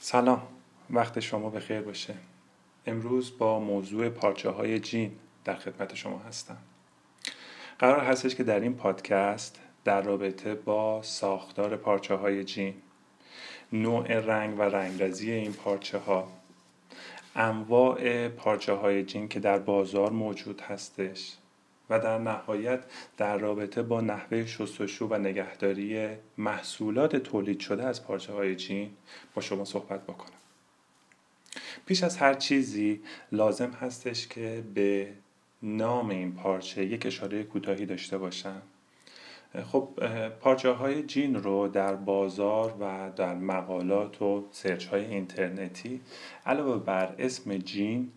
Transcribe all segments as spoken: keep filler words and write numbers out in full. سلام، وقت شما به خیر باشه. امروز با موضوع پارچه های جین در خدمت شما هستم. قرار هستش که در این پادکست در رابطه با ساختار پارچه های جین، نوع رنگ و رنگرزی این پارچه ها، انواع پارچه های جین که در بازار موجود هستش و در نهایت در رابطه با نحوه شستشو و نگهداری محصولات تولید شده از پارچه های جین با شما صحبت بکنم. پیش از هر چیزی لازم هستش که به نام این پارچه یک اشاره کوتاهی داشته باشم. خب پارچه های جین رو در بازار و در مقالات و سرچ های اینترنتی علاوه بر اسم جین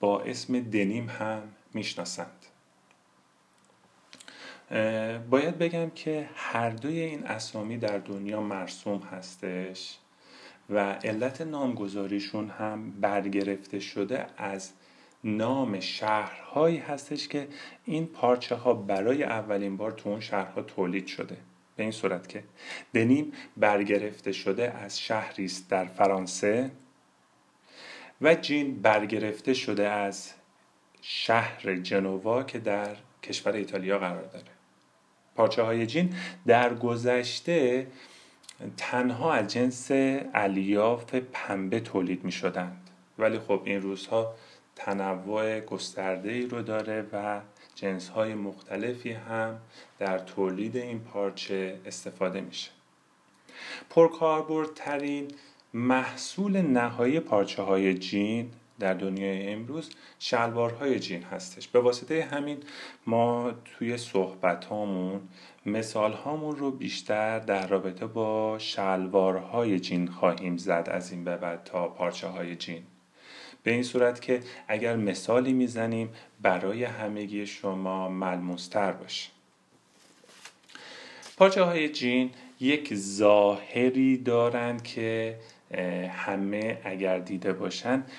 با اسم دنیم هم میشناسند. باید بگم که هر دوی این اسامی در دنیا مرسوم هستش و علت نامگذاریشون هم برگرفته شده از نام شهرهایی هستش که این پارچه ها برای اولین بار تو اون شهرها تولید شده. به این صورت که دنیم برگرفته شده از شهری است در فرانسه و جین برگرفته شده از شهر جنوا که در کشور ایتالیا قرار داره. پارچه های جین در گذشته تنها از جنس الیاف پنبه تولید می شدند، ولی خب این روزها تنوع گسترده‌ای رو داره و جنس‌های مختلفی هم در تولید این پارچه استفاده میشه. پرکاربردترین محصول نهایی پارچه‌های جین در دنیای امروز شلوارهای جین هستش. به واسطه همین ما توی صحبتامون مثالهامون رو بیشتر در رابطه با شلوارهای جین خواهیم زد از این به بعد تا پارچه‌های جین. به این صورت که اگر مثالی میزنیم برای همگی شما ملموس‌تر باشه. پارچه‌های جین یک ظاهری دارند که همه اگر دیده باشند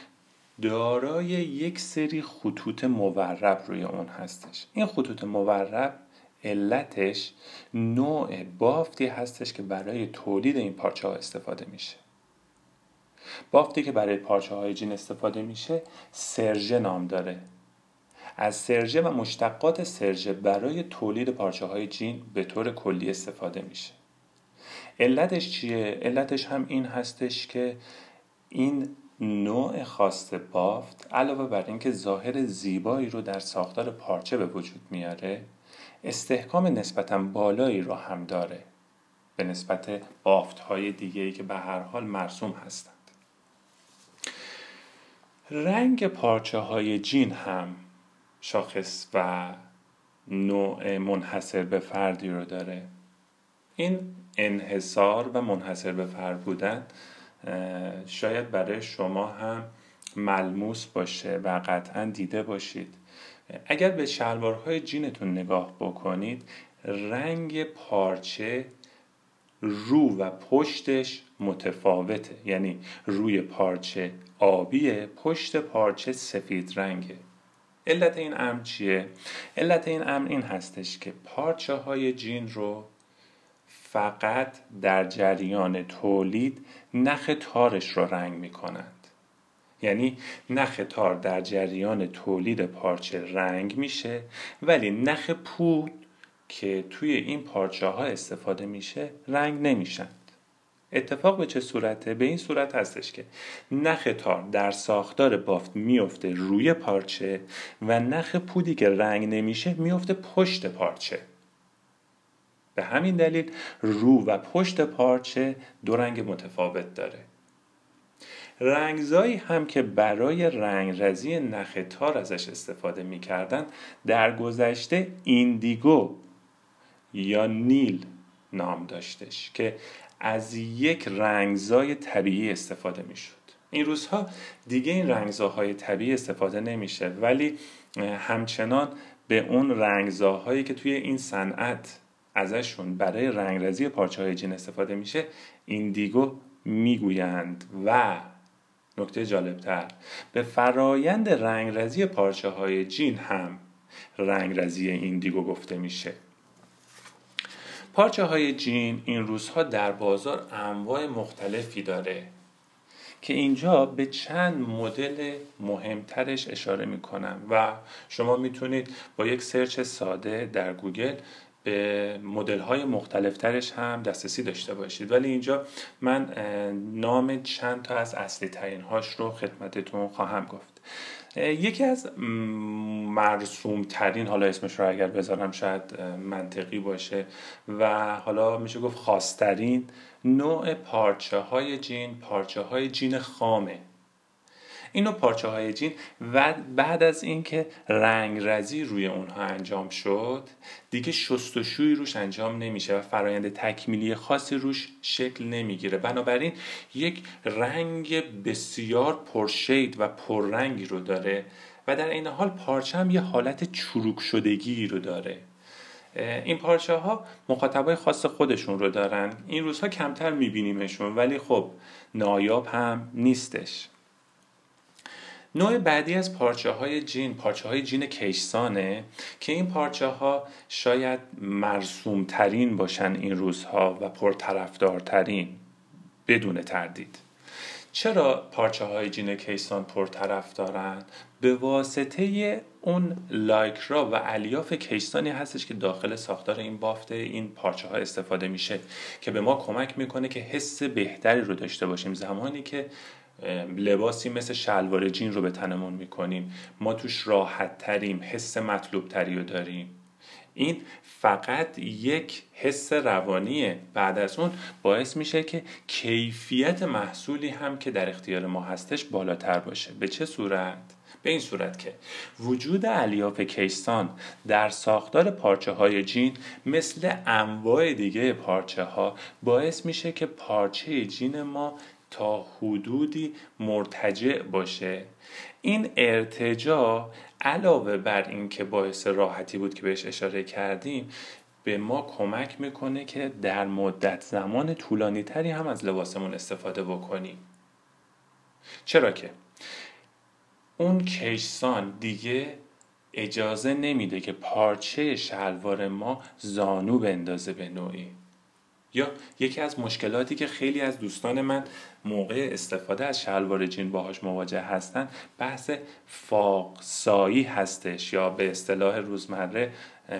دارای یک سری خطوط مورب روی اون هستش. این خطوط مورب علتش نوع بافتی هستش که برای تولید این پارچه‌ها استفاده میشه. بافتی که برای پارچه های جین استفاده میشه سرژه نام داره. از سرژه و مشتقات سرژه برای تولید پارچه های جین به طور کلی استفاده میشه. علتش چیه؟ علتش هم این هستش که این نوع خاص بافت علاوه بر اینکه ظاهر زیبایی رو در ساختار پارچه به وجود میاره، استحکام نسبتاً بالایی رو هم داره به نسبت بافت های دیگه‌ای که به هر حال مرسوم هستن. رنگ پارچه های جین هم شاخص و نوع منحصر به فردی رو داره. این انحصار و منحصر به فرد بودن شاید برای شما هم ملموس باشه و قطعا دیده باشید. اگر به شلوارهای جینتون نگاه بکنید، رنگ پارچه رو و پشتش متفاوته. یعنی روی پارچه آبیه، پشت پارچه سفید رنگه. علت این امر چیه؟ علت این امر این هستش که پارچه های جین رو فقط در جریان تولید نخ تارش رو رنگ می کنند. یعنی نخ تار در جریان تولید پارچه رنگ میشه، ولی نخ پود که توی این پارچه ها استفاده میشه رنگ نمیشند. اتفاق به چه صورته؟ به این صورت هستش که نخ تار در ساختار بافت میفته روی پارچه و نخ پودی که رنگ نمیشه میفته پشت پارچه. به همین دلیل رو و پشت پارچه دو رنگ متفاوت داره. رنگزایی هم که برای رنگرزی نخ تار ازش استفاده میکردن در گذشته ایندیگو یا نیل نام داشتش که از یک رنگزای طبیعی استفاده میشد. این روزها دیگه این رنگزاهای طبیعی استفاده نمیشه، ولی همچنان به اون رنگزاهایی که توی این صنعت ازشون برای رنگرزی پارچه‌های جین استفاده میشه ایندیگو میگویند. و نکته جالبتر، به فرایند رنگرزی پارچه‌های جین هم رنگرزی ایندیگو گفته میشه. پارچه های جین این روزها در بازار انواع مختلفی داره که اینجا به چند مدل مهمترش اشاره میکنم و شما میتونید با یک سرچ ساده در گوگل به مدل‌های مختلفترش هم دسترسی داشته باشید، ولی اینجا من نام چند تا از اصلی ترین هاش رو خدمتتون خواهم گفت. یکی از مرسوم ترین، حالا اسمش رو اگر بذارم شاید منطقی باشه و حالا میشه گفت خاص‌ترین نوع پارچه های جین، پارچه های جین خامه. اینو پارچه های جین و بعد از اینکه رنگرزی روی اونها انجام شد دیگه شستشوی روش انجام نمیشه و فرایند تکمیلی خاصی روش شکل نمیگیره، بنابراین یک رنگ بسیار پرشید و پررنگی رو داره و در این حال پارچه هم یه حالت چروک شدگی رو داره. این پارچه ها مخاطبای خاص خودشون رو دارن، این روزها کمتر میبینیمشون ولی خب نایاب هم نیستش. نوع بعدی از پارچه های جین، پارچه های جین کشسانه که این پارچه ها شاید مرسوم ترین باشن این روزها و پرطرفدارترین بدون تردید. چرا پارچه های جین کیسان پرطرفدارن؟ به واسطه اون لایکرا و الیاف کیسانی هستش که داخل ساختار این بافته این پارچه ها استفاده میشه که به ما کمک میکنه که حس بهتری رو داشته باشیم. زمانی که لباسی مثل شلوار جین رو به تنمون میکنیم ما توش راحت تریم، حس مطلوب تری رو داریم. این فقط یک حس روانیه، بعد از اون باعث میشه که کیفیت محصولی هم که در اختیار ما هستش بالاتر باشه. به چه صورت؟ به این صورت که وجود الیاف کیسان در ساختار پارچه های جین مثل انواع دیگه پارچه ها باعث میشه که پارچه جین ما تا حدودی مرتجع باشه. این ارتجاع علاوه بر این که باعث راحتی بود که بهش اشاره کردیم به ما کمک میکنه که در مدت زمان طولانی تری هم از لباسمون استفاده بکنیم، چرا که اون کشسان دیگه اجازه نمیده که پارچه شلوار ما زانو بندازه به نوعی. یا یکی از مشکلاتی که خیلی از دوستان من موقع استفاده از شلوار جین باهاش مواجه هستن بحث فاق سایی هستش، یا به اصطلاح روزمره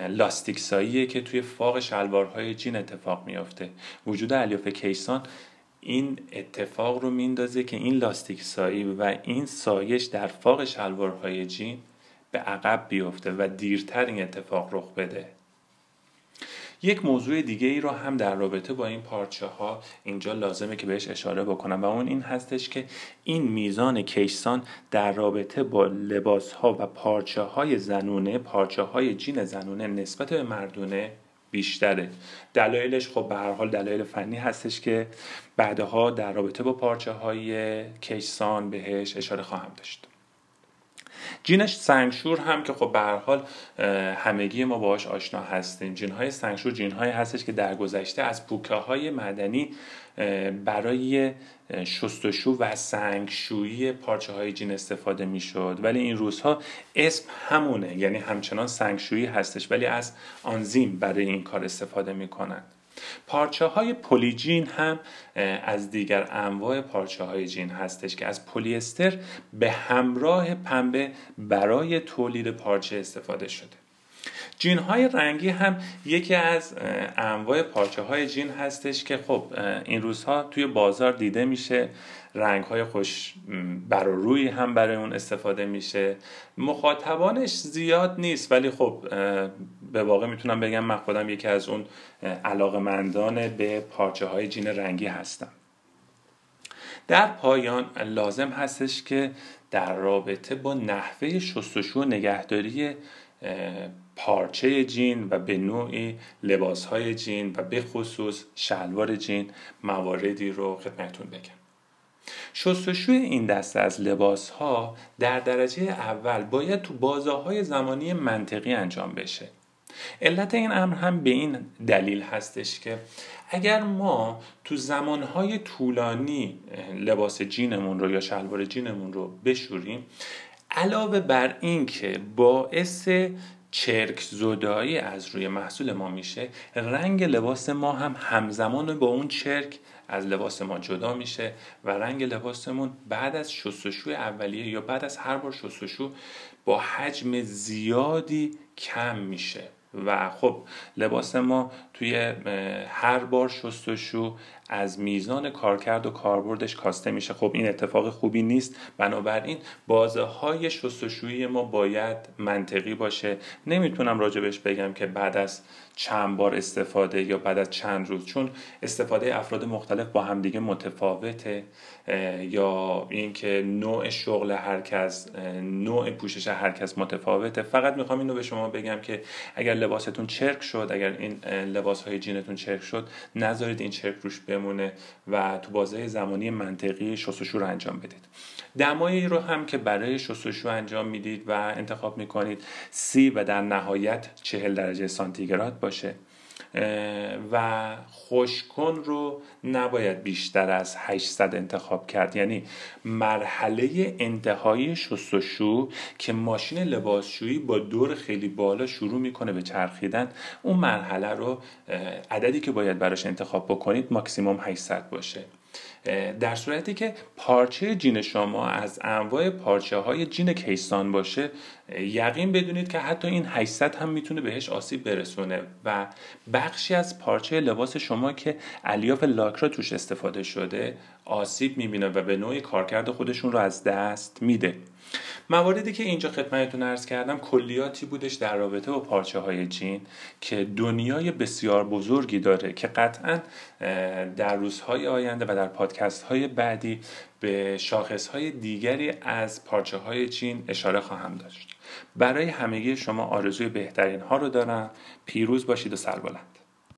لاستیک ساییه که توی فاق شلوارهای جین اتفاق میافته. وجود الیاف کیسان این اتفاق رو میندازه که این لاستیک سایی و این سایش در فاق شلوارهای جین به عقب بیفته و دیرتر این اتفاق رخ بده. یک موضوع دیگه ای رو هم در رابطه با این پارچه ها اینجا لازمه که بهش اشاره بکنم و اون این هستش که این میزان کیسان در رابطه با لباس ها و پارچه های زنونه، پارچه های جین زنونه نسبت به مردونه بیشتره. دلایلش خب به هر حال دلایل فنی هستش که بعدها در رابطه با پارچه های کیسان بهش اشاره خواهم داشت. جینش سنگشور هم که خب به هر حال همگی ما باهاش آشنا هستیم. جین‌های سنگشور جین‌هایی هستش که در گذشته از پوکه‌های معدنی برای شستشو و سنگشویی پارچه‌های جین استفاده می‌شد، ولی این روزها اسم همونه، یعنی همچنان سنگشویی هستش ولی از آنزیم برای این کار استفاده می‌کنند. پارچه های پلی جین هم از دیگر انواع پارچه های جین هستش که از پلی استر به همراه پنبه برای تولید پارچه استفاده شده. جین های رنگی هم یکی از انواع پارچه های جین هستش که خب این روزها توی بازار دیده میشه، رنگ های خوش بررویی هم برای اون استفاده میشه. مخاطبانش زیاد نیست ولی خب به واقع میتونم بگم من خودم یکی از اون علاقه‌مندان به پارچه های جین رنگی هستم. در پایان لازم هستش که در رابطه با نحوه شستشو و نگهداری پارچه جین و به نوعی لباس‌های جین و به خصوص شلوار جین مواردی رو خدمتتون بگم. شستشوی این دسته از لباس‌ها در درجه اول باید تو بازه‌های زمانی منطقی انجام بشه. علت این امر هم به این دلیل هستش که اگر ما تو زمان‌های طولانی لباس جینمون رو یا شلوار جینمون رو بشوریم علاوه بر این که باعث چرک زدایی از روی محصول ما میشه، رنگ لباس ما هم همزمان با اون چرک از لباس ما جدا میشه و رنگ لباسمون بعد از شستشوی اولیه یا بعد از هر بار شستشو با حجم زیادی کم میشه و خب لباس ما توی هر بار شستشو از میزان کارکرد و کاربردش کاسته میشه. خب این اتفاق خوبی نیست، بنابراین بازه های شستشویی ما باید منطقی باشه. نمیتونم راجبش بگم که بعد از چند بار استفاده یا بعد از چند روز، چون استفاده افراد مختلف با همدیگه متفاوته، یا اینکه نوع شغل هر کس، نوع پوشش هر کس متفاوته. فقط میخوام اینو به شما بگم که اگر لباستون چرک شد، اگر این لباس های جینتون چرک شد، نذارید این چرک روش بمونه و تو بازه زمانی منطقی شستشو رو انجام بدید. دمایی رو هم که برای شستشو انجام میدید و انتخاب میکنید سی و در نهایت چهل درجه سانتیگراد باشه و خشککن رو نباید بیشتر از هشتصد انتخاب کرد. یعنی مرحله انتهایی شستشو که ماشین لباسشویی با دور خیلی بالا شروع میکنه به چرخیدن، اون مرحله رو عددی که باید براش انتخاب بکنید ماکسیموم هشتصد باشه. در صورتی که پارچه جین شما از انواع پارچه های جین کیسان باشه، یقین بدونید که حتی این هشتصد هم میتونه بهش آسیب برسونه و بخشی از پارچه لباس شما که الیاف لاکرا توش استفاده شده آسیب میبینه و به نوعی کارکرد خودشون رو از دست میده. مواردی که اینجا خدمتتون عرض کردم کلیاتی بودش در رابطه با پارچه های جین که دنیای بسیار بزرگی داره که قطعا در روزهای آینده و در پادکست های بعدی به شاخص های دیگری از پارچه های جین اشاره خواهم داشت. برای همگی شما آرزوی بهترین ها رو دارم. پیروز باشید و سربلند.